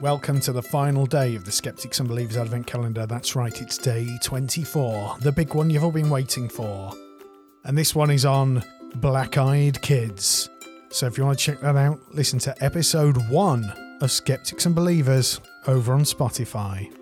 Welcome to the final day of the Skeptics and Believers Advent Calendar. That's right, it's day 24, the big one you've all been waiting for. And this one is on Black Eyed Kids. So if you want to check that out, listen to episode 1 of Skeptics and Believers over on Spotify.